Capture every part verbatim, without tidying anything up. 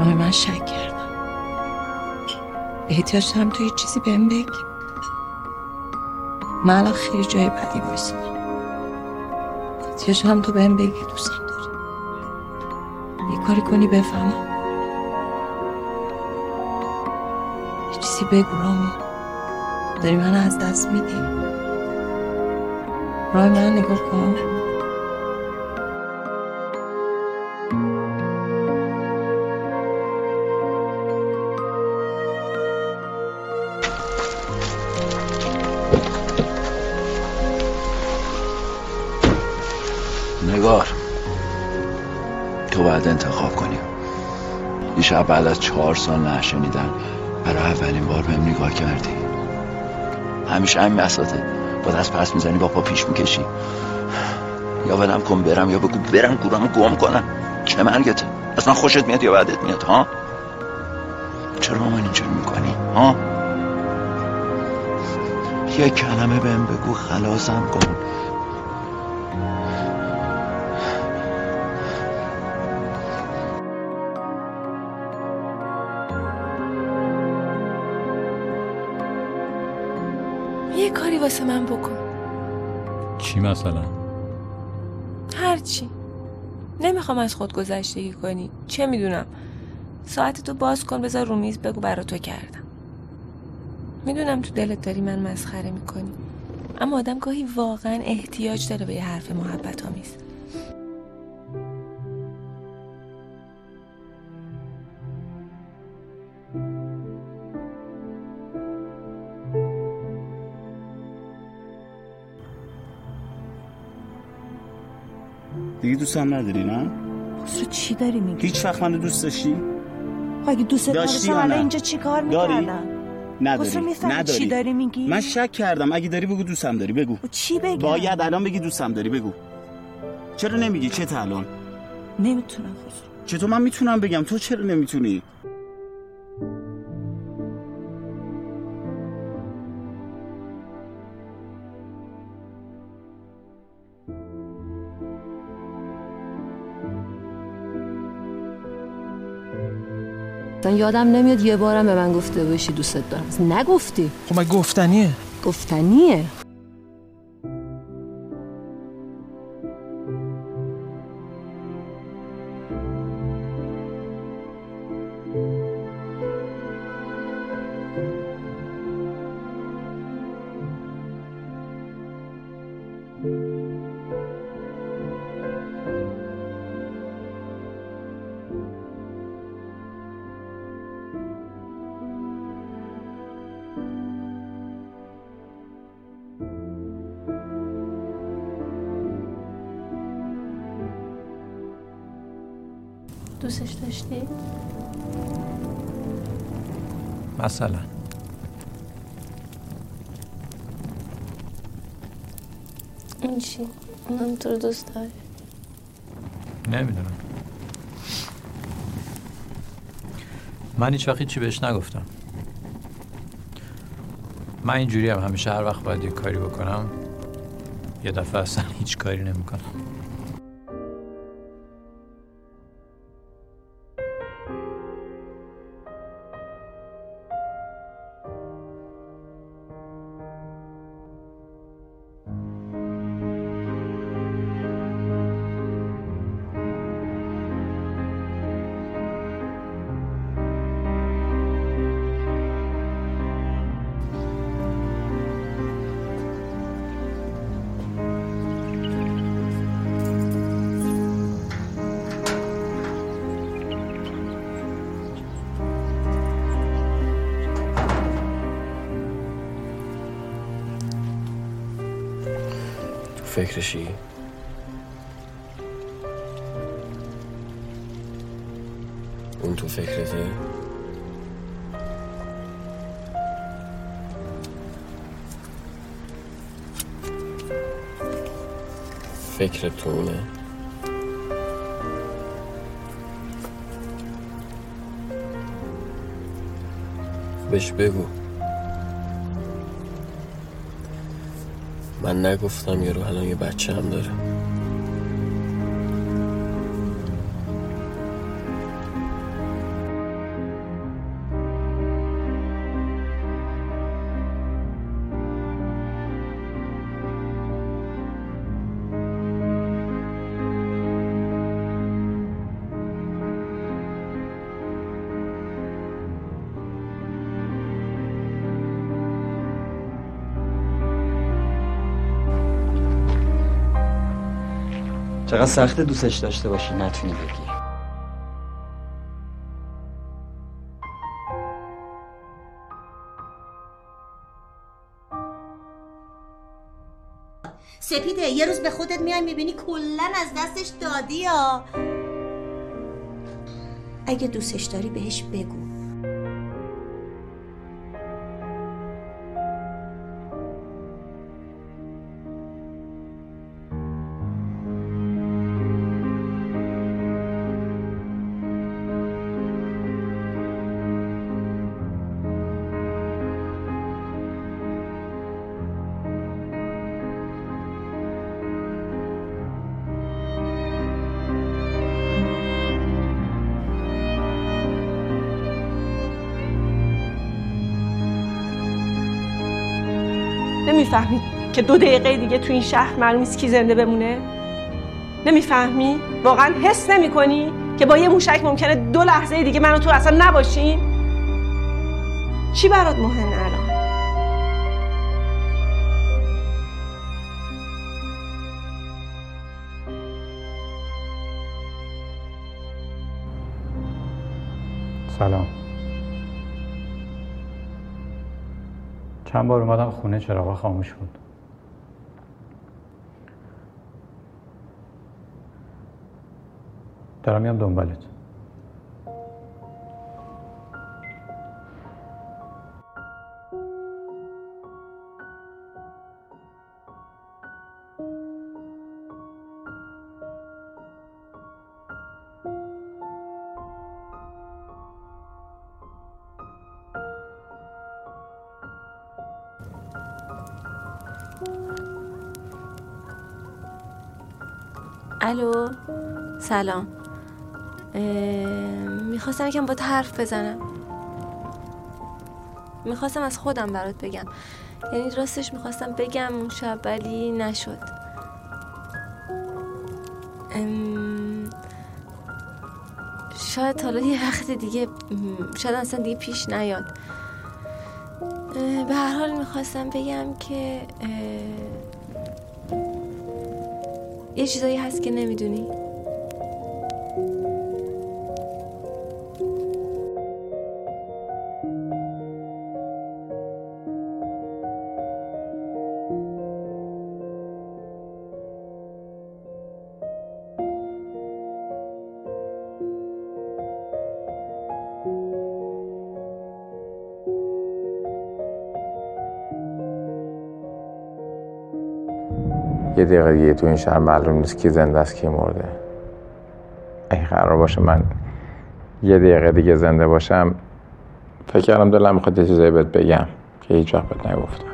و به من شک کردم. احتیاج دارم تو یه چیزی بهم بگی. من الان خیلی جای بدی بایستم. احتیاج دارم تو بهم بگی دوستم داری. یه کاری کنی بفهمم. یه چیزی بگو رامی. داری من از دست میدی. راه من نگاه کن. نگار، تو باید انتخاب کنی. یه شب بعد از چهار سال نشنیدن برای اولین بار بهم نگاه کردی. همیشه همین مساته، باید از پس میزنی با پا پیش میکشی. یا بدم کن برم یا بگو برم گورم گم کنم. چه مرگته؟ اصلا خوشت میاد یا بدت میاد ها؟ چرا با من اینجور میکنی ها؟ یه کلمه بهم بگو خلاصم کن. یه کاری واسه من بکن. چی مثلا؟ هرچی. نمیخوام از خود گذشتگی کنی. چه میدونم، ساعت تو باز کن بذار رو میز بگو برا تو کردم. میدونم تو دلت داری من مسخره میکنی، اما آدم گاهی واقعا احتیاج داره به یه حرف محبت آمیز. دیگه دوست هم نداری نه؟ تو چی داری میگی؟ هیچ وقت منو دوست داشتی؟ اگه دوست داشتی حالا اینجا چیکار میکردی؟ نداری. نداری. چی داری میگی؟ من شک کردم. اگه داری بگو دوستم داری بگو. چی بگم؟ باید الان بگی دوستم داری بگو. چرا نمیگی؟ چه تا الان؟ نمیتونم خودم. چطور من میتونم بگم تو چرا نمیتونی؟ یادم نمیاد یه بارم به من گفته باشی دوستت دارم. نگفتی. خب من گفتنیه. گفتنیه. دوستش داشتی؟ مثلا این چی؟ اونم تو رو دوست داری؟ نمیدونم، من هیچ وقت چی بهش نگفتم. من اینجوری هم همیشه، هر وقت باید یک کاری بکنم یه دفعه اصلا هیچ کاری نمی کنم. فکرشی؟ اون تو فکرته؟ فکرت تو اونه؟ بهش بگو. من نگفتم یارو الان یه بچه هم داره. فقط سخت دوستش داشته باشی نتونی بگی. سپیده یه روز به خودت میای میبینی کلن از دستش دادی. یا اگه دوستش داری بهش بگو. نمیفهمی که دو دقیقه دیگه تو این شهر معلوم نیست کی زنده بمونه؟ نمیفهمی؟ واقعا حس نمی‌کنی که با یه موشک ممکنه دو لحظه دیگه من و تو اصلا نباشیم؟ چی برات مهمه الان؟ سلام. چند بار اومدم خونه چراغا خاموش بود. دارم میام دنبالت. الو سلام. میخواستم یکم باهات حرف بزنم. میخواستم از خودم برات بگم، یعنی راستش میخواستم بگم اون شب ولی نشد. ام... شاید حالا یه وقت دیگه، شاید اصلا دیگه پیش نیاد. به هر حال میخواستم بگم که یه چیزایی هست که نمیدونی. یه دقیقه دیگه تو این شهر معلوم نیست کی زنده است کی مرده. اگه قرار باشه من یه دقیقه دیگه زنده باشم، فکر کردم دلم میخواد یه چیزایی بهت بگم که هیچ وقت بهت نگفتم.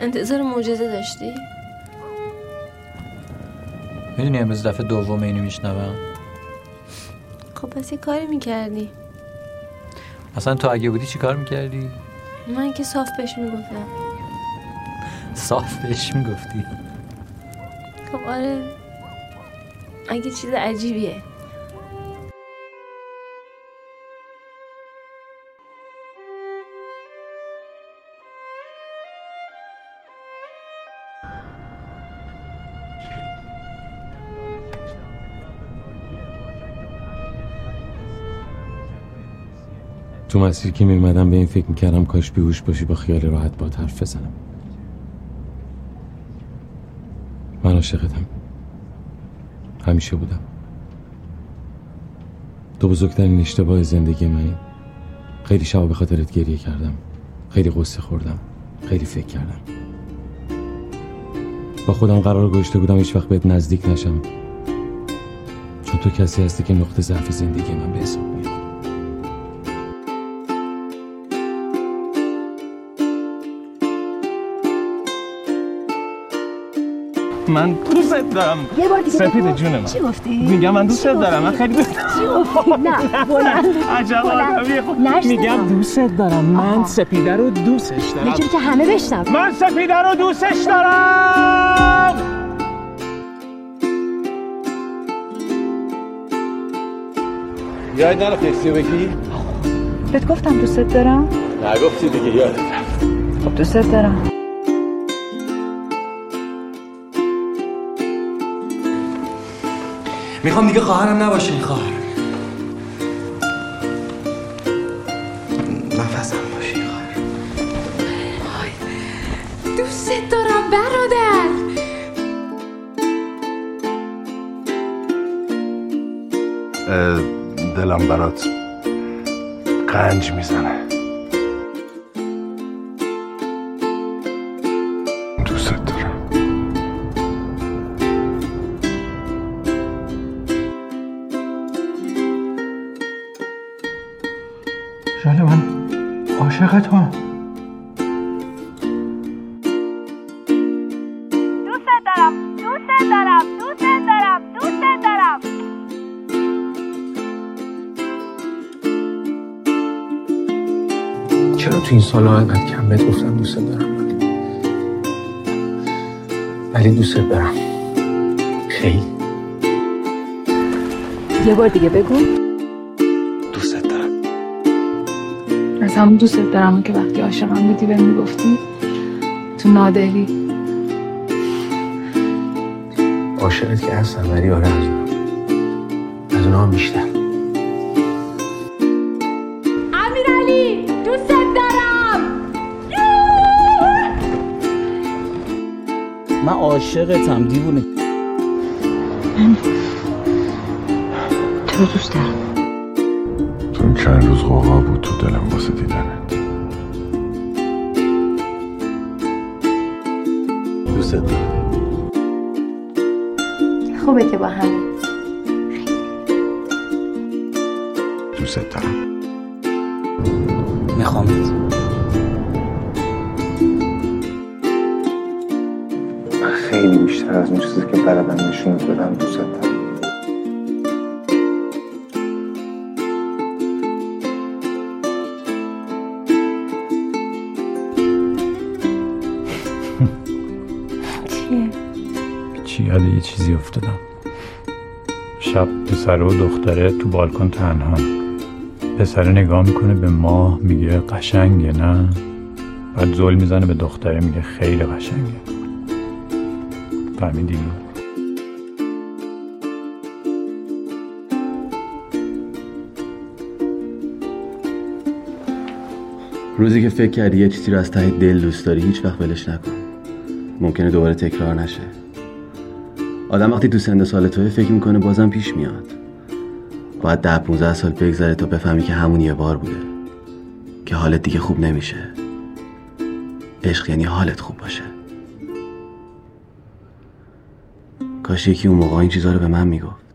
انتظار معجزه داشتی؟ میدونی امروز دفعه دوم اینو میشنوم. خب پس یه کاری میکردی. اصلا تو اگه بودی چی کار میکردی؟ من که صاف بهش میگفتم. صاف بهش میگفتی؟ خب آره، اگه چیز عجیبیه. تو مسیر که میمدم به این فکر میکردم کاش بیهوش باشی با خیال راحت با حرف بزنم. من عاشقتم، همیشه بودم. تو بزرگترین اشتباه زندگی منی. خیلی شبا به خاطرت گریه کردم، خیلی غصه خوردم، خیلی فکر کردم. با خودم قرار گذاشته بودم هیچ وقت بهت نزدیک نشم، چون تو کسی هستی که نقطه ضعف زندگی من به حساب میاد. من دوست دارم. یه بار دیگه سپیده جونم. چی گفتی؟ میگم من دوست دارم. من خیلی دوست دارم. چی گفتی؟ نه بلند. عجب آدمی. خب میگم دوست دارم. من سپیده رو دوستش دارم. میگم که همه بشنم. من سپیده رو دوستش دارم. یاد نرفت چی بگی؟ بهت گفتم دوست دارم. نگفتی دیگه یادت رفت. خب دوست دارم. میخوام دیگه خواهرم نباشه این خواهر. نفسم باشه این خواهر. دوست دارم برادر. دلم برات قنج میزنه. شاله من عاشقت هم. دوست دارم، دوست دارم، دوست دارم، دوست دارم. چرا تو این سال‌ها انقدر کم بهت گفتم دوست دارم؟ ولی دوست دارم خیلی. یه بار دیگه بگو. از همون دوست دارم که وقتی عاشقم بودی بهم میگفتی تو نادری. عاشقت که هستم ولی آره از اون از اونها هم بیشتر. امیرعلی دوست دارم. من عاشقتم دیوونه. من تو دوست دارم. چند روز قوقا بود تو دلم واسه دیدنت. دوست دارم. خوبه که با همین. دوست دارم. میخوامت. من خیلی بیشتر از اون چیزی که بلدم نشون بدم دوست دارم. یاد یه چیزی افتادم. شب پسر و دختره تو بالکن تنها. پسره نگاه میکنه به ماه میگه قشنگه نه؟ بعد زل میزنه به دختره میگه خیلی قشنگه. فهمیدی؟ روزی که فکر کردی یه چیزی رو از ته دل دوست داری هیچ وقت ولش نکن. ممکنه دوباره تکرار نشه. آدم وقتی تو سن سال توه فکر میکنه بازم پیش میاد. باید ده پونزده سال بگذره تا بفهمی که همون یه بار بوده که حالت دیگه خوب نمیشه. عشق یعنی حالت خوب باشه. کاش یکی اون موقع این چیزا رو به من میگفت.